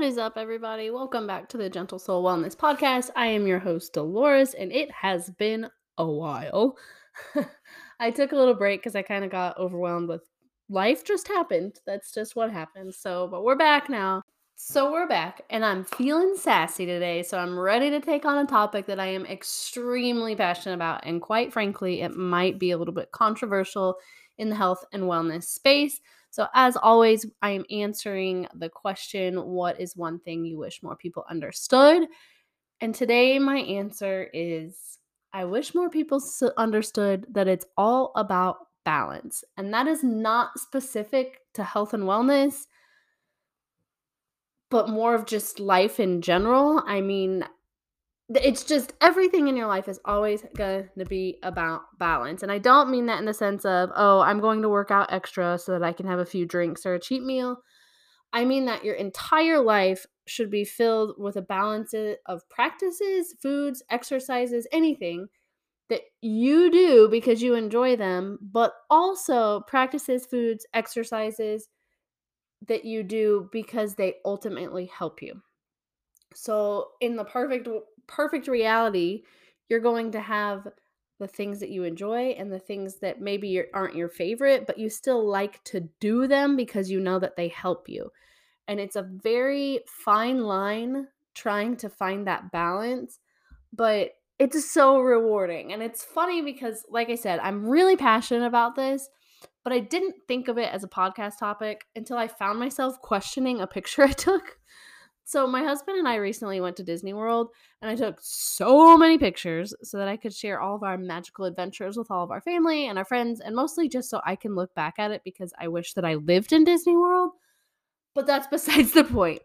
What is up, everybody? Welcome back to the Gentle Soul Wellness Podcast. I am your host, Dolores, and it has been a while. I took a little break because I kind of got overwhelmed with life just happened. That's just what happened. But we're back now. So we're back, and I'm feeling sassy today, so I'm ready to take on a topic that I am extremely passionate about, and quite frankly, it might be a little bit controversial in the health and wellness space. So as always, I am answering the question, what is one thing you wish more people understood? And today my answer is, I wish more people understood that it's all about balance, and that is not specific to health and wellness, but more of just life in general. I mean, it's just everything in your life is always going to be about balance. And I don't mean that in the sense of, oh, I'm going to work out extra so that I can have a few drinks or a cheat meal. I mean that your entire life should be filled with a balance of practices, foods, exercises, anything that you do because you enjoy them, but also practices, foods, exercises that you do because they ultimately help you. So in the perfect reality, you're going to have the things that you enjoy and the things that maybe aren't your favorite, but you still like to do them because you know that they help you. And it's a very fine line trying to find that balance, but it's so rewarding. And it's funny because, like I said, I'm really passionate about this, but I didn't think of it as a podcast topic until I found myself questioning a picture I took. So my husband and I recently went to Disney World, and I took so many pictures so that I could share all of our magical adventures with all of our family and our friends, and mostly just so I can look back at it because I wish that I lived in Disney World, but that's besides the point.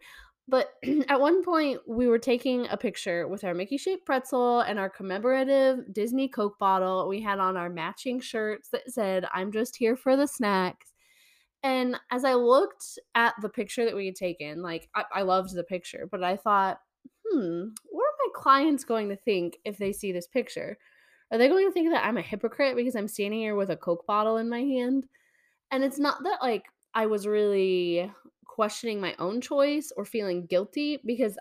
But at one point, we were taking a picture with our Mickey-shaped pretzel and our commemorative Disney Coke bottle. We had on our matching shirts that said, "I'm just here for the snacks." And as I looked at the picture that we had taken, like, I loved the picture, but I thought, what are my clients going to think if they see this picture? Are they going to think that I'm a hypocrite because I'm standing here with a Coke bottle in my hand? And it's not that, like, I was really questioning my own choice or feeling guilty, because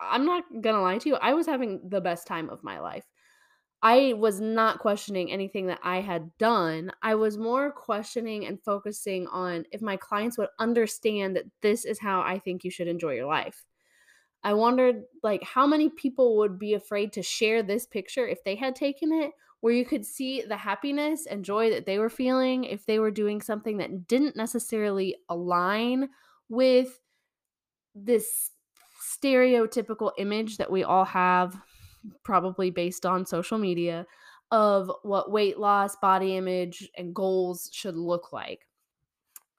I'm not gonna lie to you, I was having the best time of my life. I was not questioning anything that I had done. I was more questioning and focusing on if my clients would understand that this is how I think you should enjoy your life. I wondered, like, how many people would be afraid to share this picture if they had taken it, where you could see the happiness and joy that they were feeling if they were doing something that didn't necessarily align with this stereotypical image that we all have, probably based on social media, of what weight loss, body image, and goals should look like.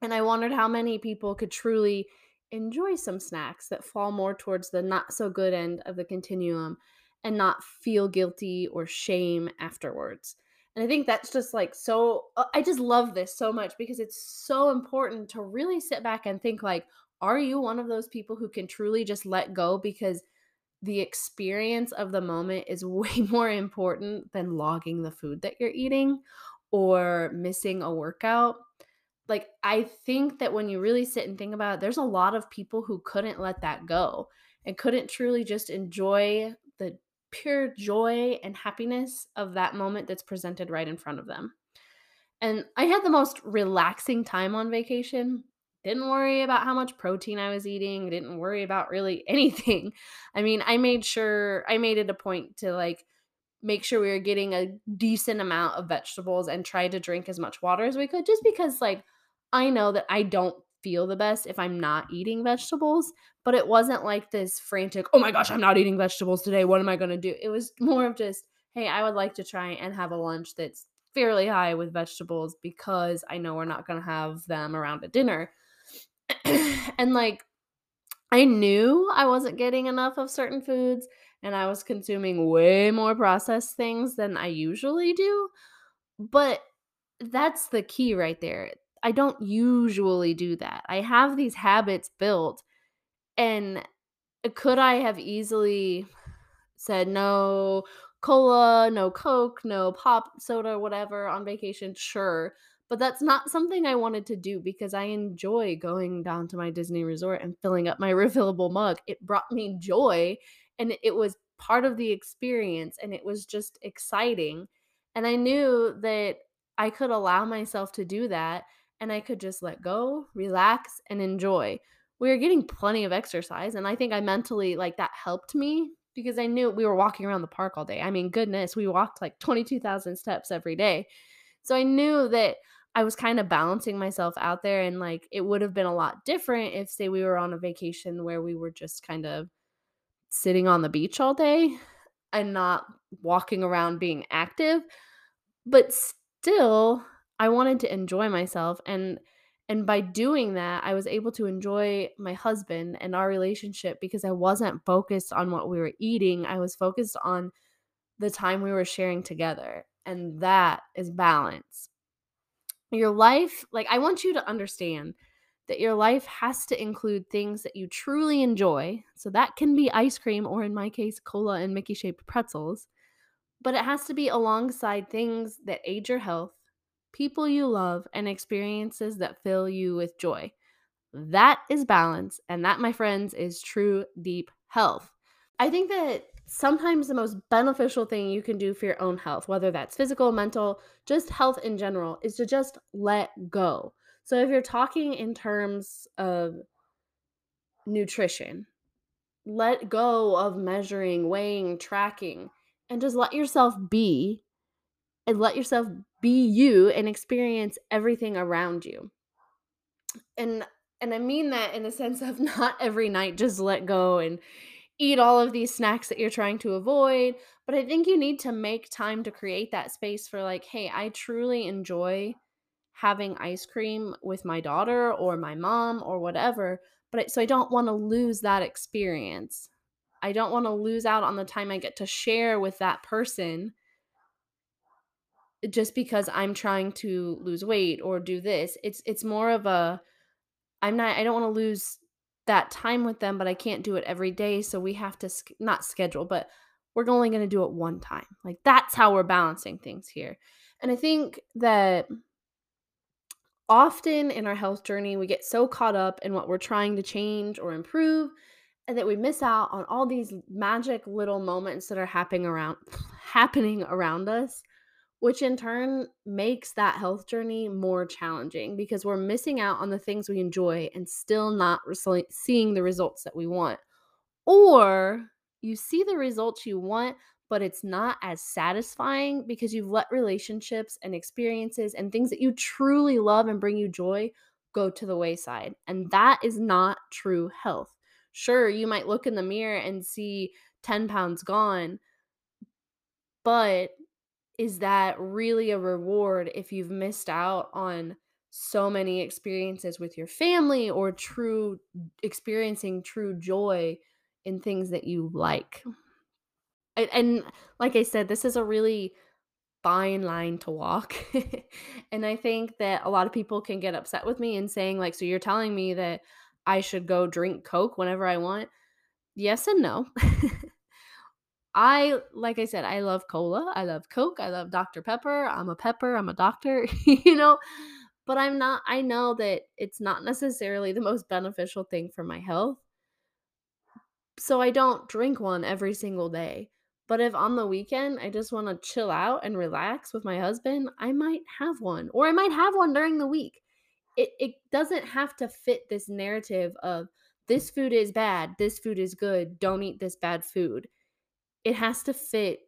And I wondered how many people could truly enjoy some snacks that fall more towards the not so good end of the continuum and not feel guilty or shame afterwards. And I think that's just, like, so, I just love this so much because it's so important to really sit back and think, like, are you one of those people who can truly just let go because the experience of the moment is way more important than logging the food that you're eating or missing a workout? Like, I think that when you really sit and think about it, there's a lot of people who couldn't let that go and couldn't truly just enjoy the pure joy and happiness of that moment that's presented right in front of them. And I had the most relaxing time on vacation. Didn't worry about how much protein I was eating. Didn't worry about really anything. I mean, I made it a point to, like, make sure we were getting a decent amount of vegetables and try to drink as much water as we could, just because, like, I know that I don't feel the best if I'm not eating vegetables. But it wasn't like this frantic, oh my gosh, I'm not eating vegetables today, what am I going to do? It was more of just, hey, I would like to try and have a lunch that's fairly high with vegetables because I know we're not going to have them around at dinner. And, like, I knew I wasn't getting enough of certain foods, and I was consuming way more processed things than I usually do. But that's the key right there. I don't usually do that. I have these habits built, and could I have easily said no cola, no Coke, no pop soda, whatever on vacation? Sure. But that's not something I wanted to do because I enjoy going down to my Disney resort and filling up my refillable mug. It brought me joy and it was part of the experience and it was just exciting. And I knew that I could allow myself to do that and I could just let go, relax, and enjoy. We were getting plenty of exercise and I think I mentally, like, that helped me because I knew we were walking around the park all day. I mean, goodness, we walked like 22,000 steps every day. So I knew that I was kind of balancing myself out there, and like it would have been a lot different if, say, we were on a vacation where we were just kind of sitting on the beach all day and not walking around being active. But still, I wanted to enjoy myself, and by doing that, I was able to enjoy my husband and our relationship because I wasn't focused on what we were eating. I was focused on the time we were sharing together. And that is balance. Your life, like, I want you to understand that your life has to include things that you truly enjoy. So that can be ice cream, or in my case, cola and Mickey-shaped pretzels. But it has to be alongside things that aid your health, people you love, and experiences that fill you with joy. That is balance. And that, my friends, is true, deep health. I think that sometimes the most beneficial thing you can do for your own health, whether that's physical, mental, just health in general, is to just let go. So if you're talking in terms of nutrition, let go of measuring, weighing, tracking, and just let yourself be, and let yourself be you and experience everything around you. And I mean that in the sense of not every night just let go and eat all of these snacks that you're trying to avoid. But I think you need to make time to create that space for, like, hey, I truly enjoy having ice cream with my daughter or my mom or whatever. So I don't want to lose that experience. I don't want to lose out on the time I get to share with that person just because I'm trying to lose weight or do this. It's more of a, I don't want to lose that time with them, but I can't do it every day. So we have to not schedule, but we're only going to do it one time. Like, that's how we're balancing things here. And I think that often in our health journey, we get so caught up in what we're trying to change or improve, and that we miss out on all these magic little moments that are happening around us, which in turn makes that health journey more challenging because we're missing out on the things we enjoy and still not seeing the results that we want. Or you see the results you want, but it's not as satisfying because you've let relationships and experiences and things that you truly love and bring you joy go to the wayside. And that is not true health. Sure, you might look in the mirror and see 10 pounds gone, but is that really a reward if you've missed out on so many experiences with your family or experiencing true joy in things that you like? And like I said, this is a really fine line to walk. And I think that a lot of people can get upset with me and saying, like, so you're telling me that I should go drink Coke whenever I want? Yes and no. Like I said, I love cola, I love Coke, I love Dr. Pepper, I'm a doctor, but I know that it's not necessarily the most beneficial thing for my health. So I don't drink one every single day, but if on the weekend I just want to chill out and relax with my husband, I might have one, or I might have one during the week. It doesn't have to fit this narrative of this food is bad, this food is good, don't eat this bad food. It has to fit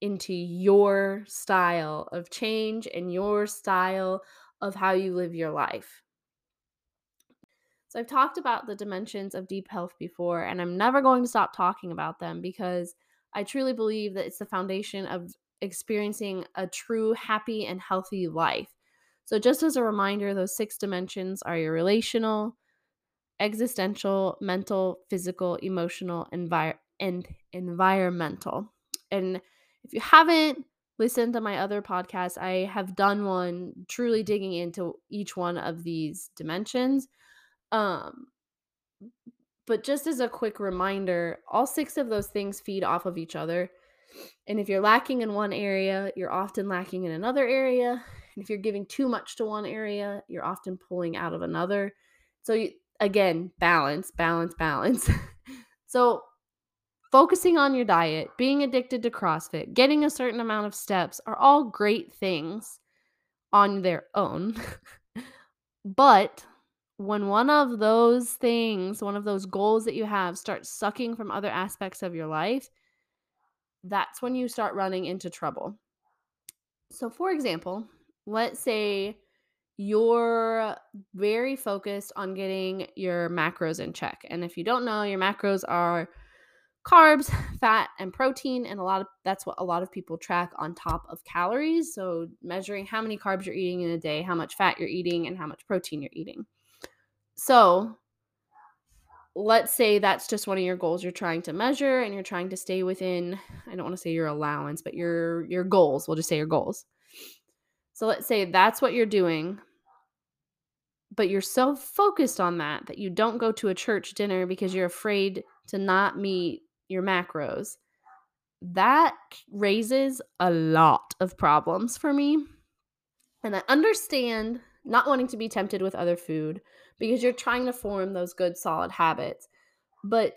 into your style of change and your style of how you live your life. So I've talked about the dimensions of deep health before, and I'm never going to stop talking about them because I truly believe that it's the foundation of experiencing a true, happy, and healthy life. So just as a reminder, those 6 dimensions are your relational, existential, mental, physical, emotional, and environmental. And if you haven't listened to my other podcast, I have done one truly digging into each one of these dimensions. But just as a quick reminder, all 6 of those things feed off of each other. And if you're lacking in one area, you're often lacking in another area. And if you're giving too much to one area, you're often pulling out of another. So again, balance, balance, balance. So focusing on your diet, being addicted to CrossFit, getting a certain amount of steps are all great things on their own. But when one of those things, one of those goals that you have starts sucking from other aspects of your life, that's when you start running into trouble. So for example, let's say you're very focused on getting your macros in check. And if you don't know, your macros are carbs, fat, and protein, and that's what a lot of people track on top of calories. So measuring how many carbs you're eating in a day, how much fat you're eating, and how much protein you're eating. So let's say that's just one of your goals you're trying to measure, and you're trying to stay within, I don't want to say your allowance, but your goals. We'll just say your goals. So let's say that's what you're doing, but you're so focused on that you don't go to a church dinner because you're afraid to not meet your macros. That raises a lot of problems for me. And I understand not wanting to be tempted with other food because you're trying to form those good, solid habits. But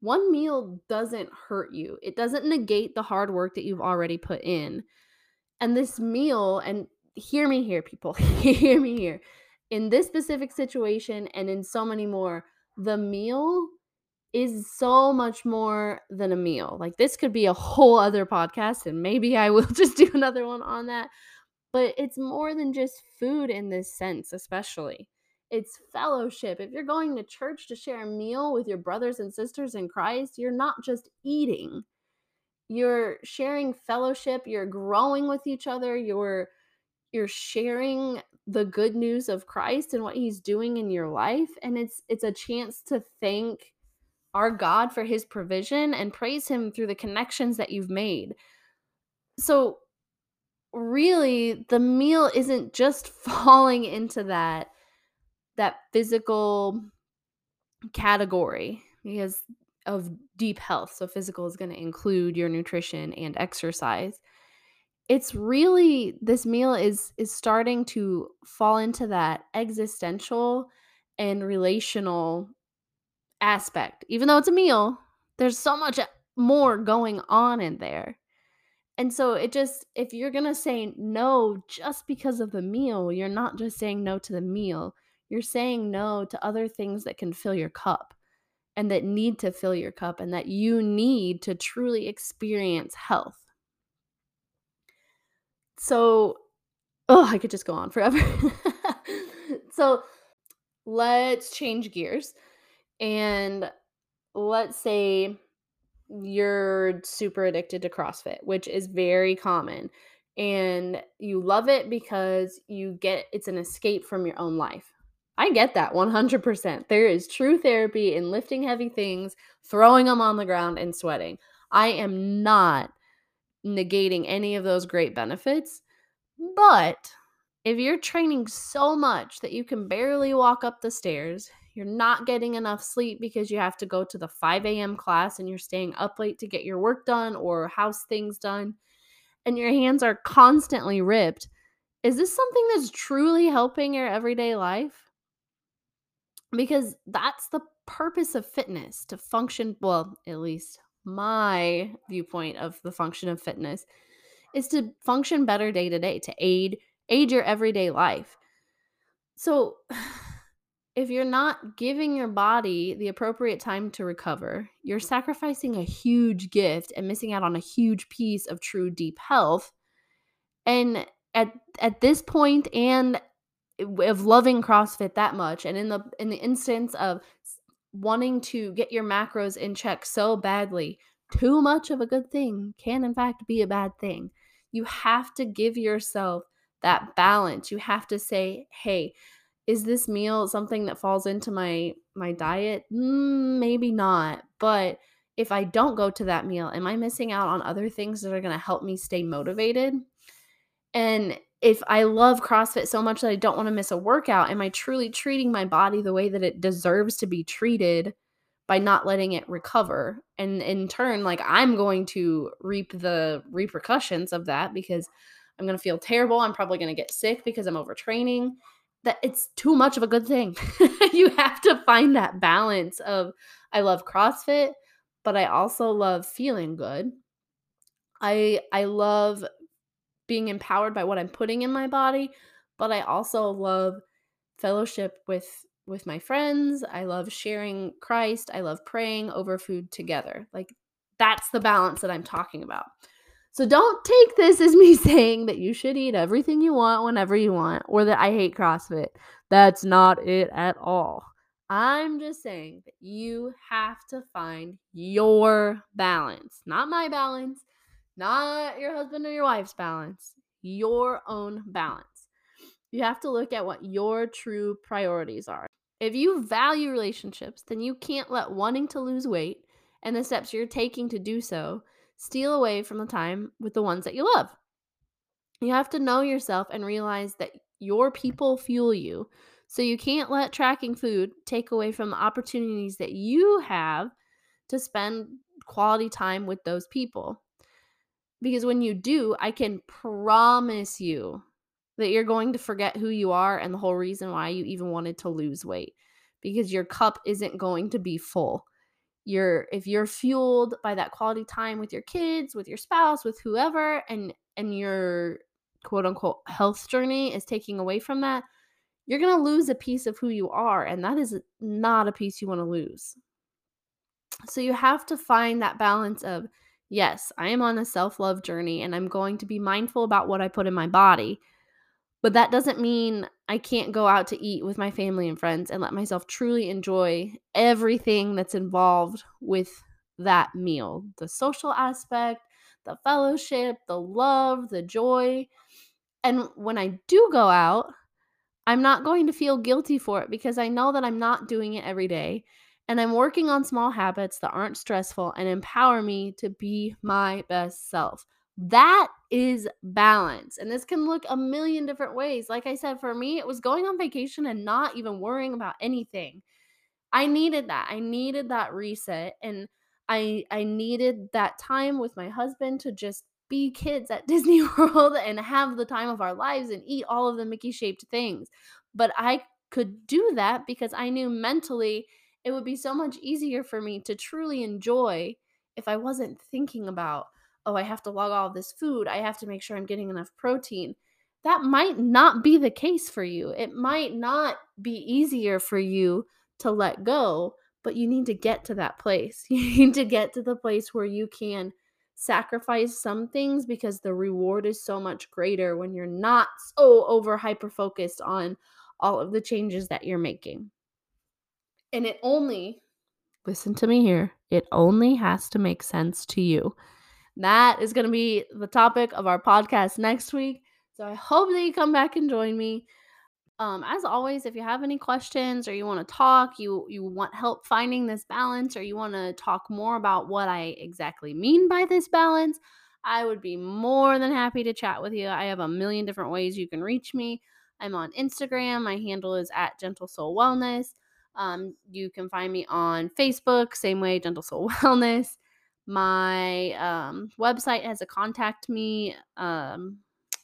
one meal doesn't hurt you. It doesn't negate the hard work that you've already put in. And this meal, and hear me here, people, hear me here. In this specific situation and in so many more, the meal is so much more than a meal. Like, this could be a whole other podcast, and maybe I will just do another one on that. But it's more than just food in this sense, especially. It's fellowship. If you're going to church to share a meal with your brothers and sisters in Christ, you're not just eating. You're sharing fellowship. You're growing with each other. You're sharing the good news of Christ and what he's doing in your life. And it's a chance to thank our God for his provision and praise him through the connections that you've made. So really, the meal isn't just falling into that physical category because of deep health. So physical is going to include your nutrition and exercise. It's really, this meal is starting to fall into that existential and relational aspect. Even though it's a meal, there's so much more going on in there. And so if you're going to say no just because of the meal, you're not just saying no to the meal. You're saying no to other things that can fill your cup and that need to fill your cup and that you need to truly experience health. So, I could just go on forever. So let's change gears. And let's say you're super addicted to CrossFit, which is very common. And you love it because it's an escape from your own life. I get that 100%. There is true therapy in lifting heavy things, throwing them on the ground, and sweating. I am not negating any of those great benefits. But if you're training so much that you can barely walk up the stairs, you're not getting enough sleep because you have to go to the 5 a.m. class and you're staying up late to get your work done or house things done, and your hands are constantly ripped, is this something that's truly helping your everyday life? Because that's the purpose of fitness, to function, well, at least my viewpoint of the function of fitness is to function better day to day, to aid your everyday life. So if you're not giving your body the appropriate time to recover, you're sacrificing a huge gift and missing out on a huge piece of true deep health. And at this point, and of loving CrossFit that much, and in the instance of wanting to get your macros in check so badly, too much of a good thing can in fact be a bad thing. You have to give yourself that balance. You have to say, hey, is this meal something that falls into my diet? Maybe not. But if I don't go to that meal, am I missing out on other things that are going to help me stay motivated? And if I love CrossFit so much that I don't want to miss a workout, am I truly treating my body the way that it deserves to be treated by not letting it recover? And in turn, I'm going to reap the repercussions of that because I'm going to feel terrible. I'm probably going to get sick because I'm overtraining. That it's too much of a good thing. You have to find that balance of, I love CrossFit, but I also love feeling good. I love being empowered by what I'm putting in my body, but I also love fellowship with my friends. I love sharing Christ. I love praying over food together. Like, that's the balance that I'm talking about. So don't take this as me saying that you should eat everything you want whenever you want, or that I hate CrossFit. That's not it at all. I'm just saying that you have to find your balance, not my balance, not your husband or your wife's balance, your own balance. You have to look at what your true priorities are. If you value relationships, then you can't let wanting to lose weight and the steps you're taking to do so steal away from the time with the ones that you love. You have to know yourself and realize that your people fuel you. So you can't let tracking food take away from the opportunities that you have to spend quality time with those people. Because when you do, I can promise you that you're going to forget who you are and the whole reason why you even wanted to lose weight, because your cup isn't going to be full. If you're fueled by that quality time with your kids, with your spouse, with whoever, and your quote unquote health journey is taking away from that, you're going to lose a piece of who you are. And that is not a piece you want to lose. So you have to find that balance of, yes, I am on a self-love journey and I'm going to be mindful about what I put in my body, but that doesn't mean I can't go out to eat with my family and friends and let myself truly enjoy everything that's involved with that meal. The social aspect, the fellowship, the love, the joy. And when I do go out, I'm not going to feel guilty for it because I know that I'm not doing it every day. And I'm working on small habits that aren't stressful and empower me to be my best self. That is balance. And this can look a million different ways. Like I said, for me, it was going on vacation and not even worrying about anything. I needed that. I needed that reset. And I needed that time with my husband to just be kids at Disney World and have the time of our lives and eat all of the Mickey-shaped things. But I could do that because I knew mentally it would be so much easier for me to truly enjoy if I wasn't thinking about, oh, I have to log all this food. I have to make sure I'm getting enough protein. That might not be the case for you. It might not be easier for you to let go, but you need to get to that place. You need to get to the place where you can sacrifice some things because the reward is so much greater when you're not so over hyper-focused on all of the changes that you're making. And it only, listen to me here, it only has to make sense to you. That is going to be the topic of our podcast next week. So I hope that you come back and join me. As always, if you have any questions or you want to talk, you want help finding this balance, or you want to talk more about what I exactly mean by this balance, I would be more than happy to chat with you. I have a million different ways you can reach me. I'm on Instagram. My handle is at Gentle Soul Wellness. You can find me on Facebook, same way, Gentle Soul Wellness. My website has a contact me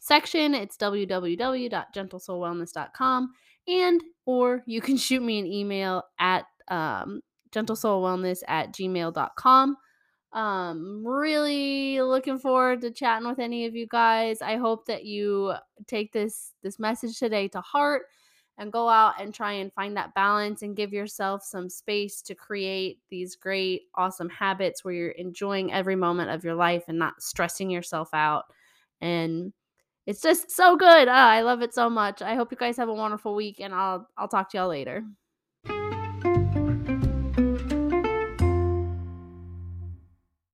section. It's www.gentlesoulwellness.com, and or you can shoot me an email at gentlesoulwellness@gmail.com. Really looking forward to chatting with any of you guys. I hope that you take this message today to heart and go out and try and find that balance and give yourself some space to create these great, awesome habits where you're enjoying every moment of your life and not stressing yourself out. And it's just so good. I love it so much. I hope you guys have a wonderful week, and I'll talk to y'all later.